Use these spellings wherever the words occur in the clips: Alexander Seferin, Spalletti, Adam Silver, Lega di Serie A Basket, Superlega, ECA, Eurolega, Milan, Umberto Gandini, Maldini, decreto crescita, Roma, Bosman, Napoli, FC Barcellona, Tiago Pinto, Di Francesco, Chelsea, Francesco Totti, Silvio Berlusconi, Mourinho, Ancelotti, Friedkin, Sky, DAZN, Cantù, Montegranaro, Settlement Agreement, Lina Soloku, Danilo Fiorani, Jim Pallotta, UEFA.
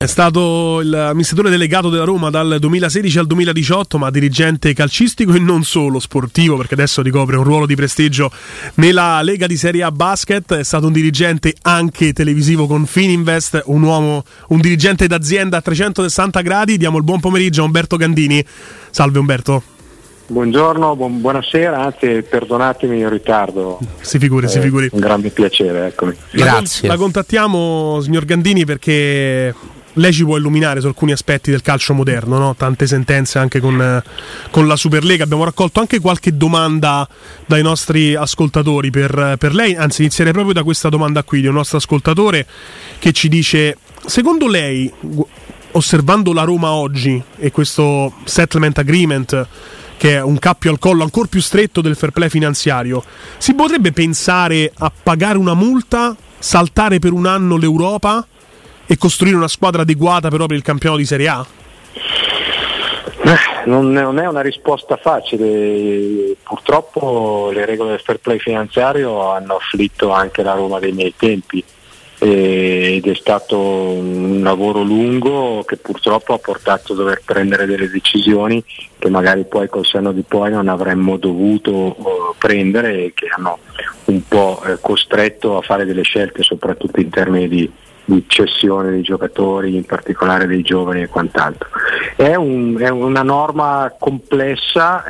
È stato l'amministratore delegato della Roma dal 2016 al 2018, ma dirigente calcistico e non solo, sportivo, perché adesso ricopre un ruolo di prestigio nella Lega di Serie A Basket. È stato un dirigente anche televisivo con Fininvest, un dirigente d'azienda a 360 gradi. Diamo il buon pomeriggio a Umberto Gandini. Salve Umberto. Buongiorno, buonasera, anzi perdonatemi il ritardo. Si figuri. Un grande piacere, eccomi. Grazie. La contattiamo, signor Gandini, perché lei ci può illuminare su alcuni aspetti del calcio moderno, no? Tante sentenze anche con la Superlega. Abbiamo raccolto anche qualche domanda dai nostri ascoltatori per lei. Anzi, inizierei proprio da questa domanda qui di un nostro ascoltatore che ci dice: secondo lei, osservando la Roma oggi e questo Settlement Agreement, che è un cappio al collo ancora più stretto del fair play finanziario, si potrebbe pensare a pagare una multa, saltare per un anno l'Europa e costruire una squadra adeguata però per il campionato di Serie A? Non è una risposta facile. Purtroppo le regole del fair play finanziario hanno afflitto anche la Roma dei miei tempi ed è stato un lavoro lungo che purtroppo ha portato a dover prendere delle decisioni che magari poi col senno di poi non avremmo dovuto prendere e che hanno un po' costretto a fare delle scelte, soprattutto in termini di cessione dei giocatori, in particolare dei giovani e quant'altro. È una norma complessa,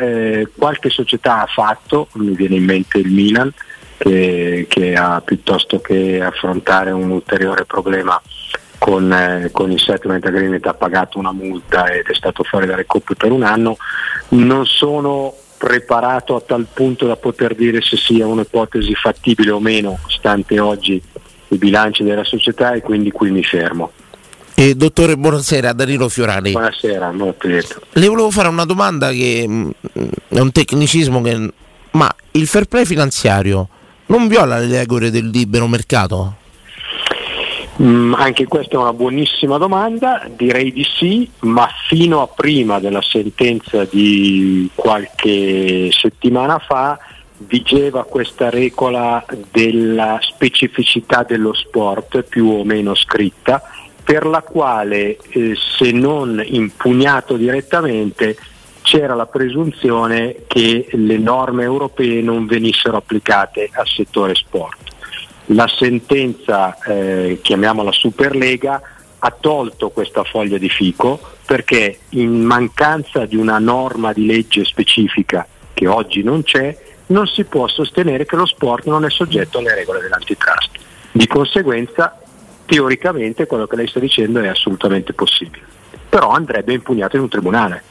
qualche società ha fatto, mi viene in mente il Milan, che ha, piuttosto che affrontare un ulteriore problema con il Settlement Agreement, ha pagato una multa ed è stato fuori dalle coppe per un anno. Non sono preparato a tal punto da poter dire se sia un'ipotesi fattibile o meno, stante oggi i bilanci della società, e quindi qui mi fermo. Dottore, buonasera, Danilo Fiorani. Buonasera, molto lieto. Le volevo fare una domanda che è un tecnicismo, ma il fair play finanziario non viola le regole del libero mercato? Anche questa è una buonissima domanda, direi di sì, ma fino a prima della sentenza di qualche settimana fa vigeva questa regola della specificità dello sport, più o meno scritta, per la quale se non impugnato direttamente c'era la presunzione che le norme europee non venissero applicate al settore sport. La sentenza, chiamiamola Superlega, ha tolto questa foglia di fico perché, in mancanza di una norma di legge specifica che oggi non c'è, non si può sostenere che lo sport non è soggetto alle regole dell'antitrust. Di conseguenza, teoricamente, quello che lei sta dicendo è assolutamente possibile, però andrebbe impugnato in un tribunale.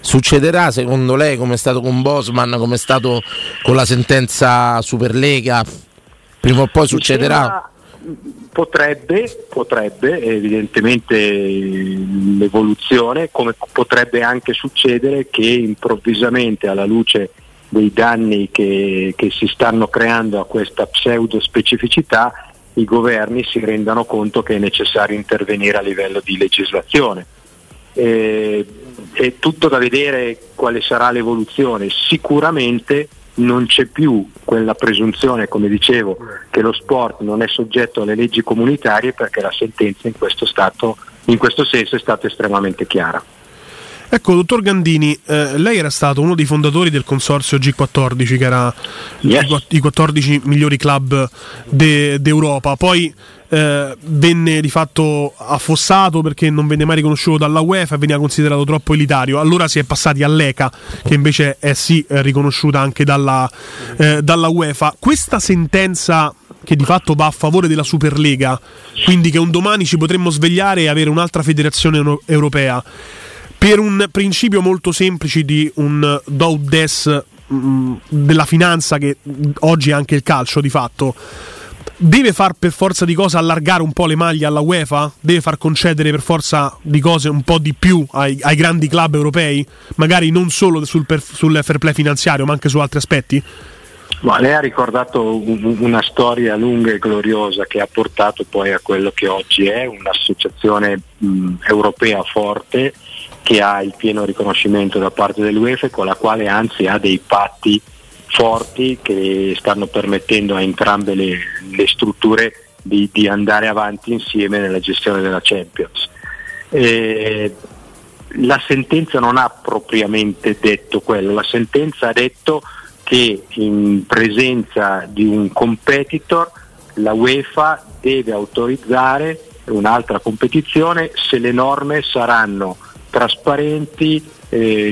Succederà, secondo lei, come è stato con Bosman, come è stato con la sentenza Superlega? Prima o poi succederà? Potrebbe, evidentemente l'evoluzione, come potrebbe anche succedere che improvvisamente, alla luce dei danni che si stanno creando a questa pseudo specificità, i governi si rendano conto che è necessario intervenire a livello di legislazione. È tutto da vedere quale sarà l'evoluzione. Sicuramente non c'è più quella presunzione, come dicevo, che lo sport non è soggetto alle leggi comunitarie, perché la sentenza in questo senso è stata estremamente chiara. Ecco, dottor Gandini, lei era stato uno dei fondatori del consorzio G14, che era i 14 migliori club d'Europa. Poi venne di fatto affossato perché non venne mai riconosciuto dalla UEFA e veniva considerato troppo elitario. Allora si è passati all'ECA, che invece è sì riconosciuta anche dalla UEFA. Questa sentenza, che di fatto va a favore della Superlega, quindi che un domani ci potremmo svegliare e avere un'altra federazione europea, per un principio molto semplice di un do ut des della finanza, che oggi è anche il calcio di fatto, deve far per forza di cosa allargare un po' le maglie alla UEFA? Deve far concedere per forza di cose un po' di più ai grandi club europei? Magari non solo sul fair play finanziario, ma anche su altri aspetti? Ma lei ha ricordato una storia lunga e gloriosa che ha portato poi a quello che oggi è un'associazione europea forte, che ha il pieno riconoscimento da parte dell'UEFA, con la quale anzi ha dei patti forti che stanno permettendo a entrambe le strutture di andare avanti insieme nella gestione della Champions. La sentenza non ha propriamente detto quello, la sentenza ha detto che in presenza di un competitor la UEFA deve autorizzare un'altra competizione se le norme saranno trasparenti,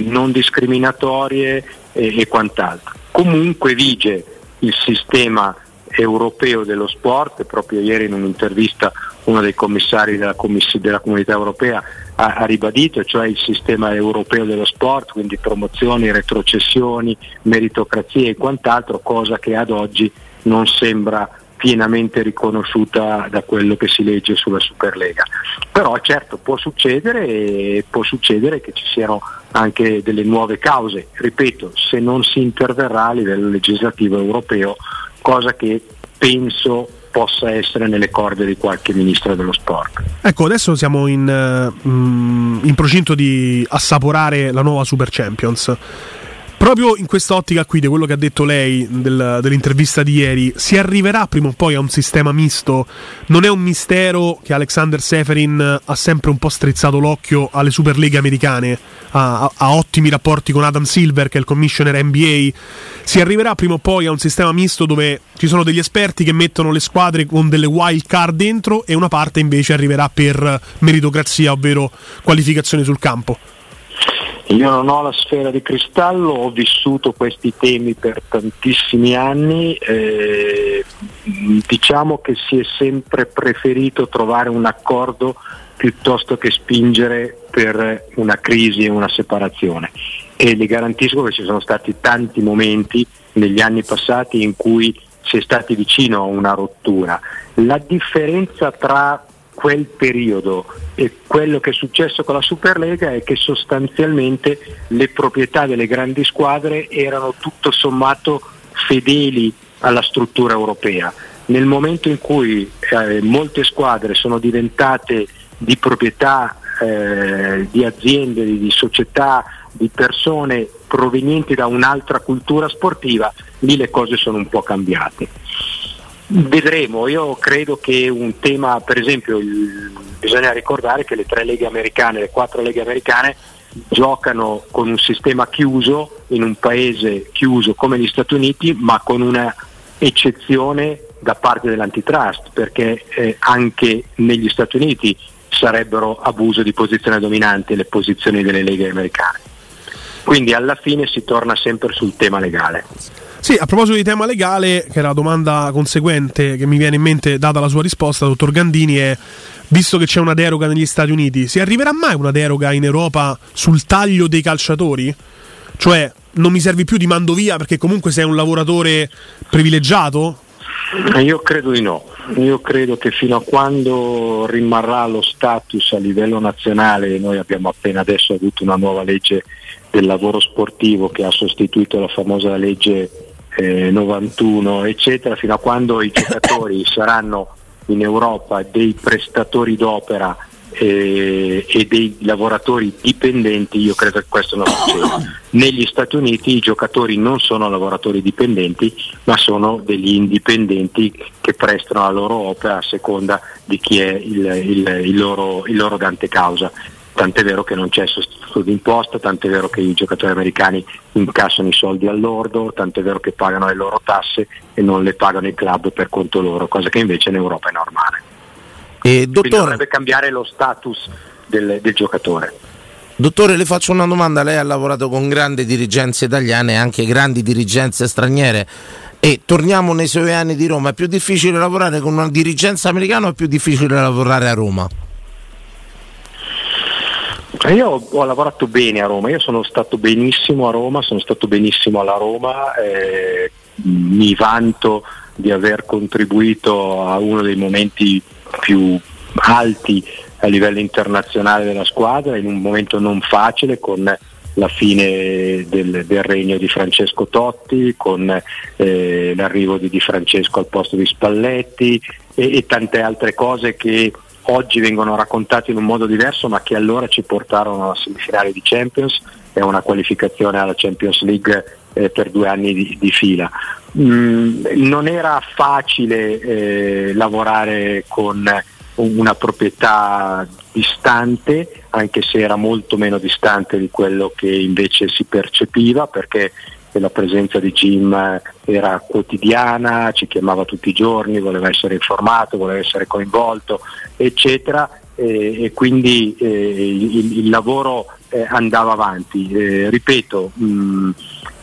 non discriminatorie e quant'altro. Comunque vige il sistema europeo dello sport. Proprio ieri in un'intervista uno dei commissari della Comunità Europea ha ribadito, cioè il sistema europeo dello sport, quindi promozioni, retrocessioni, meritocrazie e quant'altro, cosa che ad oggi non sembra pienamente riconosciuta da quello che si legge sulla Superlega. Però certo può succedere, e può succedere che ci siano anche delle nuove cause, ripeto, se non si interverrà a livello legislativo europeo, cosa che penso possa essere nelle corde di qualche ministro dello sport. Ecco, adesso siamo in procinto di assaporare la nuova Super Champions. Proprio in quest'ottica qui, di quello che ha detto lei dell'intervista di ieri, si arriverà prima o poi a un sistema misto? Non è un mistero che Alexander Seferin ha sempre un po' strizzato l'occhio alle Superleghe americane, ha ottimi rapporti con Adam Silver, che è il commissioner NBA. Si arriverà prima o poi a un sistema misto dove ci sono degli esperti che mettono le squadre con delle wild card dentro e una parte invece arriverà per meritocrazia, ovvero qualificazione sul campo? Io non ho la sfera di cristallo, ho vissuto questi temi per tantissimi anni, diciamo che si è sempre preferito trovare un accordo piuttosto che spingere per una crisi e una separazione, e le garantisco che ci sono stati tanti momenti negli anni passati in cui si è stati vicino a una rottura. La differenza tra quel periodo e quello che è successo con la Superlega è che sostanzialmente le proprietà delle grandi squadre erano tutto sommato fedeli alla struttura europea. Nel momento in cui molte squadre sono diventate di proprietà di aziende, di società, di persone provenienti da un'altra cultura sportiva, lì le cose sono un po' cambiate. Vedremo, io credo che un tema, per esempio, bisogna ricordare che le 4 leghe americane giocano con un sistema chiuso, in un paese chiuso come gli Stati Uniti, ma con una eccezione da parte dell'antitrust, perché anche negli Stati Uniti sarebbero abuso di posizione dominante le posizioni delle leghe americane. Quindi alla fine si torna sempre sul tema legale. Sì, a proposito di tema legale, che era la domanda conseguente che mi viene in mente data la sua risposta, dottor Gandini, è: visto che c'è una deroga negli Stati Uniti, si arriverà mai una deroga in Europa sul taglio dei calciatori? Cioè, non mi servi più, ti mando via perché comunque sei un lavoratore privilegiato? Io credo di no. Io credo che fino a quando rimarrà lo status a livello nazionale, noi abbiamo appena adesso avuto una nuova legge del lavoro sportivo che ha sostituito la famosa legge 91 eccetera, fino a quando i giocatori saranno in Europa dei prestatori d'opera e dei lavoratori dipendenti, io credo che questo non succeda. Negli Stati Uniti i giocatori non sono lavoratori dipendenti, ma sono degli indipendenti che prestano la loro opera a seconda di chi è il loro dante causa. Tant'è vero che non c'è sostituto d'imposta, tant'è vero che i giocatori americani incassano i soldi all'ordo, tant'è vero che pagano le loro tasse e non le pagano i club per conto loro, cosa che invece in Europa è normale. Dottore, dovrebbe cambiare lo status del giocatore. Dottore, le faccio una domanda. Lei ha lavorato con grandi dirigenze italiane e anche grandi dirigenze straniere, e torniamo nei suoi anni di Roma. È più difficile lavorare con una dirigenza americana o è più difficile lavorare a Roma? Io ho lavorato bene a Roma, io sono stato benissimo a Roma, sono stato benissimo alla Roma, mi vanto di aver contribuito a uno dei momenti più alti a livello internazionale della squadra, in un momento non facile, con la fine del regno di Francesco Totti, con l'arrivo di Di Francesco al posto di Spalletti e tante altre cose che oggi vengono raccontate in un modo diverso, ma che allora ci portarono alla semifinale di Champions e a una qualificazione alla Champions League per 2 anni di fila. Non era facile lavorare con una proprietà distante, anche se era molto meno distante di quello che invece si percepiva, perché la presenza di Jim era quotidiana, ci chiamava tutti i giorni, voleva essere informato, voleva essere coinvolto, eccetera, e quindi il lavoro andava avanti. Ripeto,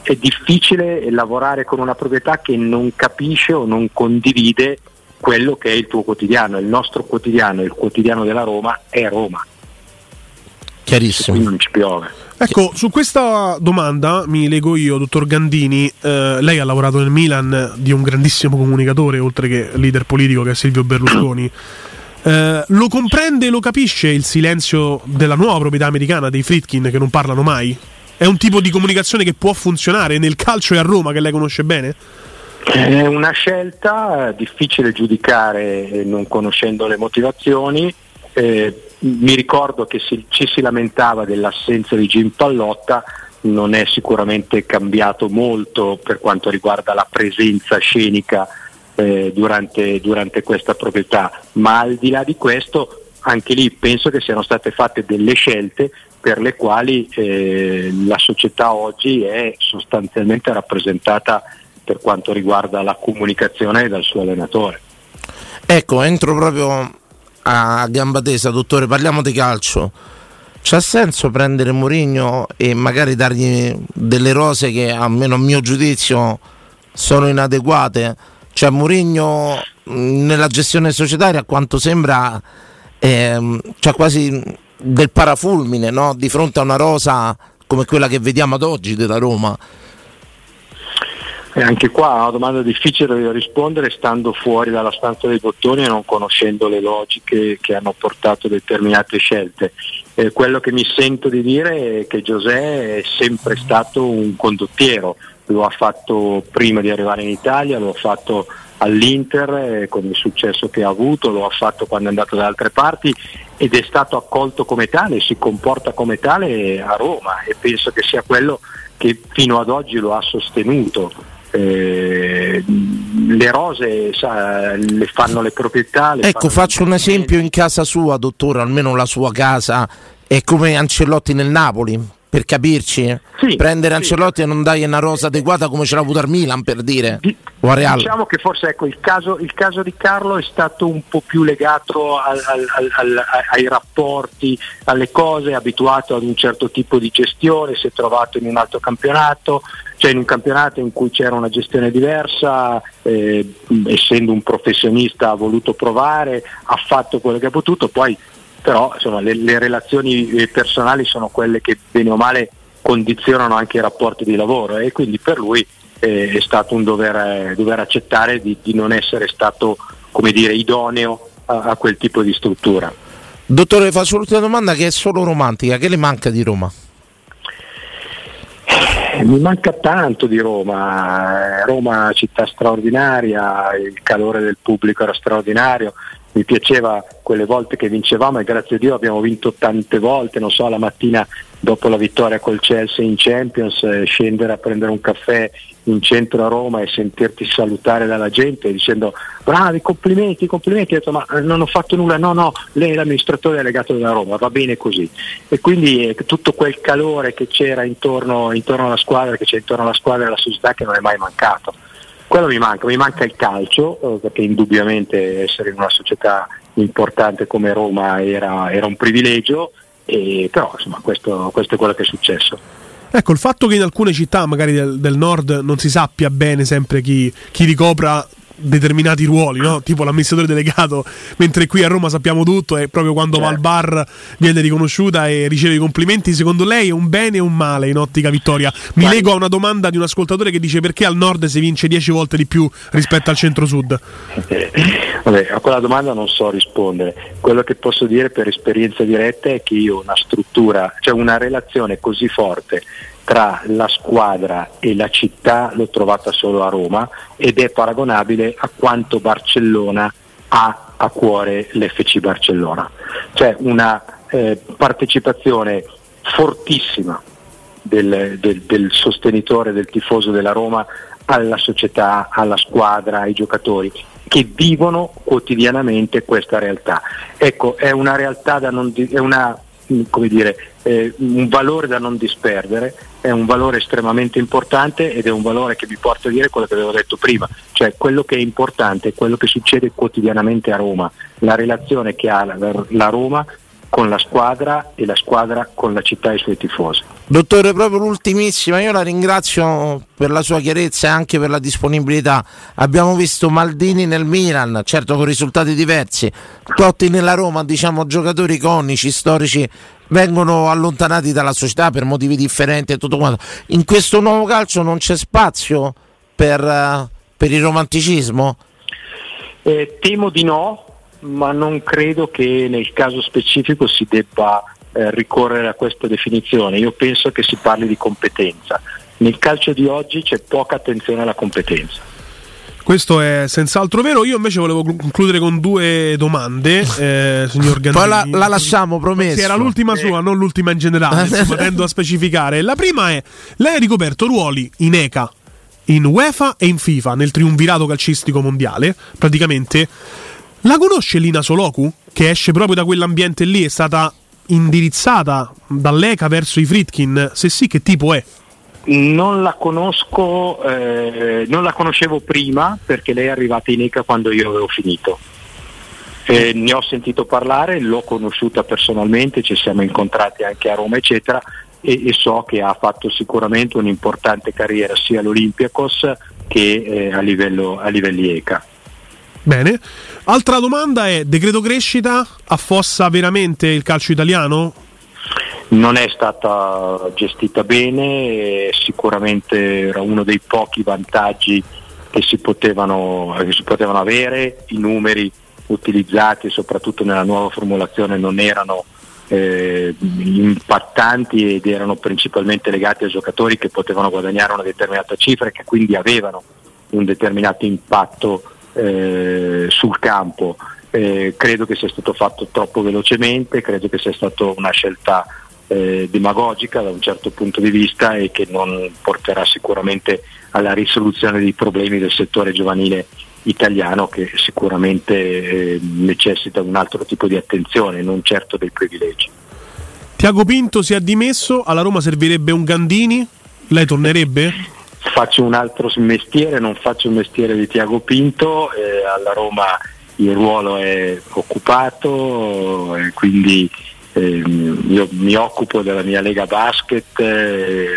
è difficile lavorare con una proprietà che non capisce o non condivide quello che è il tuo quotidiano. Il nostro quotidiano, il quotidiano della Roma, è Roma. Chiarissimo. Quindi non ci piove. Ecco, su questa domanda mi lego io, dottor Gandini. Lei ha lavorato nel Milan di un grandissimo comunicatore, oltre che leader politico, che è Silvio Berlusconi. Lo comprende, lo capisce il silenzio della nuova proprietà americana, dei Friedkin, che non parlano mai? È un tipo di comunicazione che può funzionare nel calcio e a Roma, che lei conosce bene? È una scelta difficile giudicare non conoscendo le motivazioni. Mi ricordo che ci si lamentava dell'assenza di Jim Pallotta. Non è sicuramente cambiato molto per quanto riguarda la presenza scenica durante questa proprietà, ma al di là di questo, anche lì penso che siano state fatte delle scelte per le quali la società oggi è sostanzialmente rappresentata, per quanto riguarda la comunicazione, dal suo allenatore. Ecco, entro proprio a gamba tesa, dottore, parliamo di calcio. C'ha senso prendere Mourinho e magari dargli delle rose che, almeno a mio giudizio, sono inadeguate? Cioè, Mourinho nella gestione societaria, a quanto sembra, c'ha quasi del parafulmine, no? Di fronte a una rosa come quella che vediamo ad oggi della Roma. E anche qua è una domanda difficile da rispondere, stando fuori dalla stanza dei bottoni e non conoscendo le logiche che hanno portato determinate scelte. Quello che mi sento di dire è che José è sempre stato un condottiero. Lo ha fatto prima di arrivare in Italia, lo ha fatto all'Inter con il successo che ha avuto, lo ha fatto quando è andato da altre parti, ed è stato accolto come tale, si comporta come tale a Roma, e penso che sia quello che fino ad oggi lo ha sostenuto. Le rose, sa, le fanno le proprietà. Ecco, faccio un esempio in casa sua, dottore, almeno la sua casa, è come Ancelotti nel Napoli, per capirci, sì, prendere Ancelotti e non dargli una rosa adeguata come ce l'ha avuto al Milan, per dire, o a Real. Diciamo che forse, ecco, il caso di Carlo è stato un po' più legato ai rapporti, alle cose, è abituato ad un certo tipo di gestione, si è trovato in un altro campionato, cioè in un campionato in cui c'era una gestione diversa, essendo un professionista ha voluto provare, ha fatto quello che ha potuto, poi però insomma le relazioni personali sono quelle che bene o male condizionano anche i rapporti di lavoro, e quindi per lui è stato un dover accettare di non essere stato, come dire, idoneo a quel tipo di struttura. Dottore, faccio l'ultima domanda, che è solo romantica: che le manca di Roma? Mi manca tanto di Roma. Roma, città straordinaria, il calore del pubblico era straordinario. Mi piaceva quelle volte che vincevamo, e grazie a Dio abbiamo vinto tante volte. Non so, la mattina dopo la vittoria col Chelsea in Champions, scendere a prendere un caffè in centro a Roma e sentirti salutare dalla gente dicendo bravi, complimenti. Ho detto, ma non ho fatto nulla, no, lei è l'amministratore delegato della Roma, va bene così. E quindi tutto quel calore che c'era intorno alla squadra, che c'è intorno alla squadra e alla società, che non è mai mancato. Quello mi manca il calcio, perché indubbiamente essere in una società importante come Roma era un privilegio, però insomma questo è quello che è successo. Ecco, il fatto che in alcune città, magari del nord, non si sappia bene sempre chi ricopra determinati ruoli, no? Tipo l'amministratore delegato, mentre qui a Roma sappiamo tutto, e proprio quando certo. Va al bar viene riconosciuta e riceve i complimenti. Secondo lei è un bene o un male in ottica vittoria? Mi lego a una domanda di un ascoltatore che dice: perché al nord si vince 10 volte di più rispetto al centro-sud? Vabbè, a quella domanda non so rispondere. Quello che posso dire per esperienza diretta è che io una struttura, cioè una relazione così forte tra la squadra e la città, l'ho trovata solo a Roma, ed è paragonabile a quanto Barcellona ha a cuore l'FC Barcellona. Cioè una partecipazione fortissima del sostenitore, del tifoso della Roma alla società, alla squadra, ai giocatori che vivono quotidianamente questa realtà. Ecco, è una realtà da non è una, come dire, un valore da non disperdere, è un valore estremamente importante ed è un valore che mi porta a dire quello che avevo detto prima, cioè quello che è importante è quello che succede quotidianamente a Roma, la relazione che ha la Roma con la squadra e la squadra con la città e i suoi tifosi. Dottore, proprio l'ultimissima, io la ringrazio per la sua chiarezza e anche per la disponibilità. Abbiamo visto Maldini nel Milan, certo con risultati diversi, Totti nella Roma, diciamo giocatori iconici, storici, vengono allontanati dalla società per motivi differenti e tutto quanto. In questo nuovo calcio non c'è spazio per il romanticismo? Temo di no, ma non credo che nel caso specifico si debba ricorrere a questa definizione. Io penso che si parli di competenza. Nel calcio di oggi c'è poca attenzione alla competenza. Questo è senz'altro vero. Io invece volevo concludere con due domande, signor Gandini. Poi la lasciamo, promesso. Sì, era l'ultima sua, non l'ultima in generale, tendo a specificare. La prima è: lei ha ricoperto ruoli in ECA, in UEFA e in FIFA nel triumvirato calcistico mondiale, praticamente. La conosce Lina Soloku, che esce proprio da quell'ambiente lì, è stata indirizzata dall'ECA verso i Friedkin? Se sì, che tipo è? Non la conosco, non la conoscevo prima perché lei è arrivata in ECA quando io avevo finito. Ne ho sentito parlare, l'ho conosciuta personalmente, ci siamo incontrati anche a Roma, eccetera, e so che ha fatto sicuramente un'importante carriera sia all'Olympiakos che a livelli ECA. Bene, altra domanda è: decreto crescita affossa veramente il calcio italiano? Non è stata gestita bene, sicuramente era uno dei pochi vantaggi che si potevano avere. I numeri utilizzati soprattutto nella nuova formulazione non erano impattanti ed erano principalmente legati a giocatori che potevano guadagnare una determinata cifra e che quindi avevano un determinato impatto sul campo. Credo che sia stato fatto troppo velocemente, credo che sia stata una scelta demagogica da un certo punto di vista e che non porterà sicuramente alla risoluzione dei problemi del settore giovanile italiano, che sicuramente necessita un altro tipo di attenzione, non certo dei privilegi. Tiago Pinto si è dimesso, alla Roma servirebbe un Gandini, lei tornerebbe? Faccio un altro mestiere, non faccio il mestiere di Tiago Pinto, alla Roma il ruolo è occupato, quindi io mi occupo della mia Lega Basket,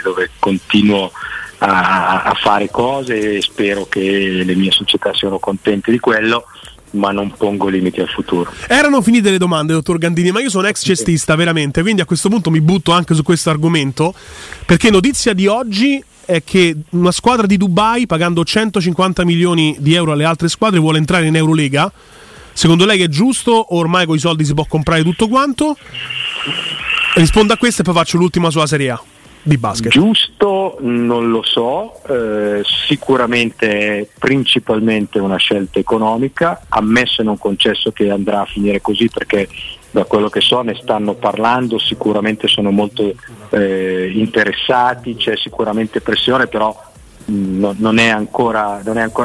dove continuo a fare cose e spero che le mie società siano contente di quello, ma non pongo limiti al futuro. Erano finite le domande, dottor Gandini, ma io sono ex cestista veramente, quindi a questo punto mi butto anche su questo argomento, perché notizia di oggi è che una squadra di Dubai, pagando 150 milioni di euro alle altre squadre, vuole entrare in Eurolega. Secondo lei è giusto o ormai con i soldi si può comprare tutto quanto? Rispondo a questo e poi faccio l'ultima sulla Serie A di basket. Giusto non lo so, sicuramente è principalmente una scelta economica, ammesso e non concesso che andrà a finire così, perché da quello che so ne stanno parlando, sicuramente sono molto interessati, c'è sicuramente pressione, però non è ancora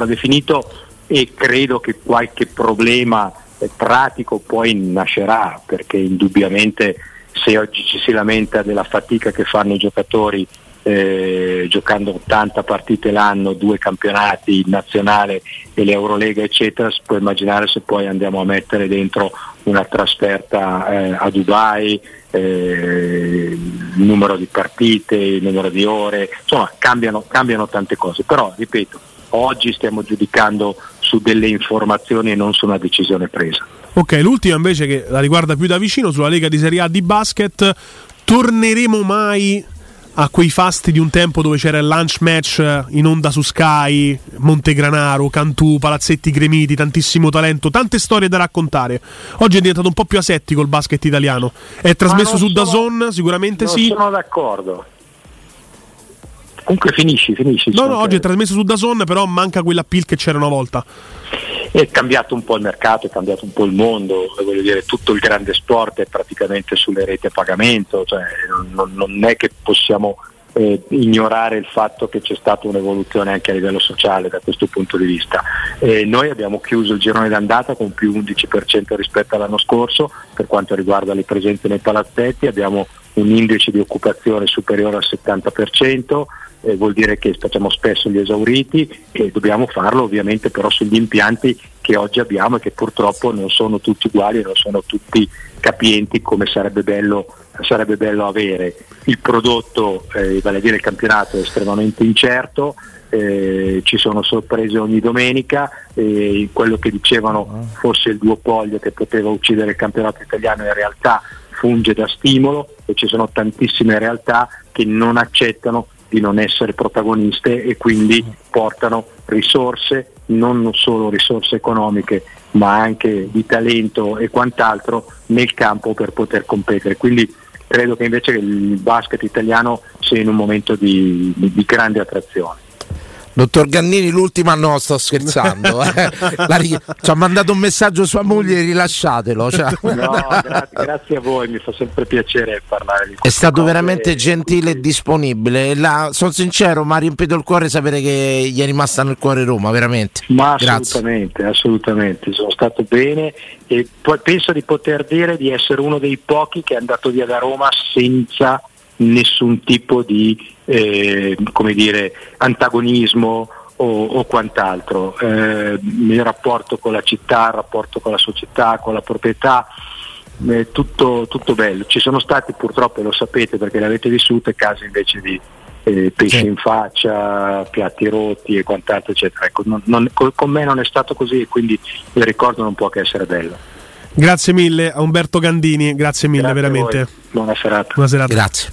definito e credo che qualche problema pratico poi nascerà, perché indubbiamente se oggi ci si lamenta della fatica che fanno i giocatori giocando 80 partite l'anno, 2 campionati, il nazionale e l'Eurolega eccetera, si può immaginare se poi andiamo a mettere dentro una trasferta a Dubai, il numero di partite, il numero di ore, insomma cambiano tante cose, però ripeto, oggi stiamo giudicando su delle informazioni e non su una decisione presa. Ok, l'ultima invece che la riguarda più da vicino, sulla Lega di Serie A di basket: torneremo mai a quei fasti di un tempo dove c'era il lunch match in onda su Sky, Montegranaro, Cantù, Palazzetti Gremiti, tantissimo talento, tante storie da raccontare? Oggi è diventato un po' più asettico il basket italiano, è trasmesso su DAZN sicuramente, non sì. Non sono d'accordo. Comunque finisci. No, oggi è trasmesso su DAZN, però manca quella pill che c'era una volta. È cambiato un po' il mercato, è cambiato un po' il mondo, voglio dire, tutto il grande sport è praticamente sulle reti a pagamento, cioè non è che possiamo ignorare il fatto che c'è stata un'evoluzione anche a livello sociale da questo punto di vista. Noi abbiamo chiuso il girone d'andata con più 11% rispetto all'anno scorso per quanto riguarda le presenze nei palazzetti, abbiamo un indice di occupazione superiore al 70%, vuol dire che facciamo spesso gli esauriti e dobbiamo farlo ovviamente però sugli impianti che oggi abbiamo e che purtroppo non sono tutti uguali, non sono tutti capienti come sarebbe bello avere. Il prodotto, vale a dire il campionato, è estremamente incerto, ci sono sorprese ogni domenica, quello che dicevano fosse il duopolio che poteva uccidere il campionato italiano in realtà funge da stimolo e ci sono tantissime realtà che non accettano di non essere protagoniste e quindi portano risorse, non solo risorse economiche ma anche di talento e quant'altro nel campo per poter competere. Quindi credo che invece il basket italiano sia in un momento di grande attrazione. Dottor Gandini, l'ultima no, sto scherzando. Ci ha mandato un messaggio sua moglie, rilasciatelo. Cioè. No, grazie a voi, mi fa sempre piacere parlare. È stato veramente gentile e disponibile. Sono sincero, mi ha riempito il cuore sapere che gli è rimasta nel cuore Roma, veramente. Ma assolutamente, assolutamente, sono stato bene e poi penso di poter dire di essere uno dei pochi che è andato via da Roma senza nessun tipo di antagonismo o quant'altro. Il rapporto con la città, il rapporto con la società, con la proprietà, tutto bello. Ci sono stati purtroppo, lo sapete perché l'avete vissuto, casi invece di pesce in faccia, piatti rotti e quant'altro eccetera. Ecco, con me non è stato così e quindi il ricordo non può che essere bello. Grazie mille a Umberto Gandini, grazie mille veramente. Buona serata. Grazie.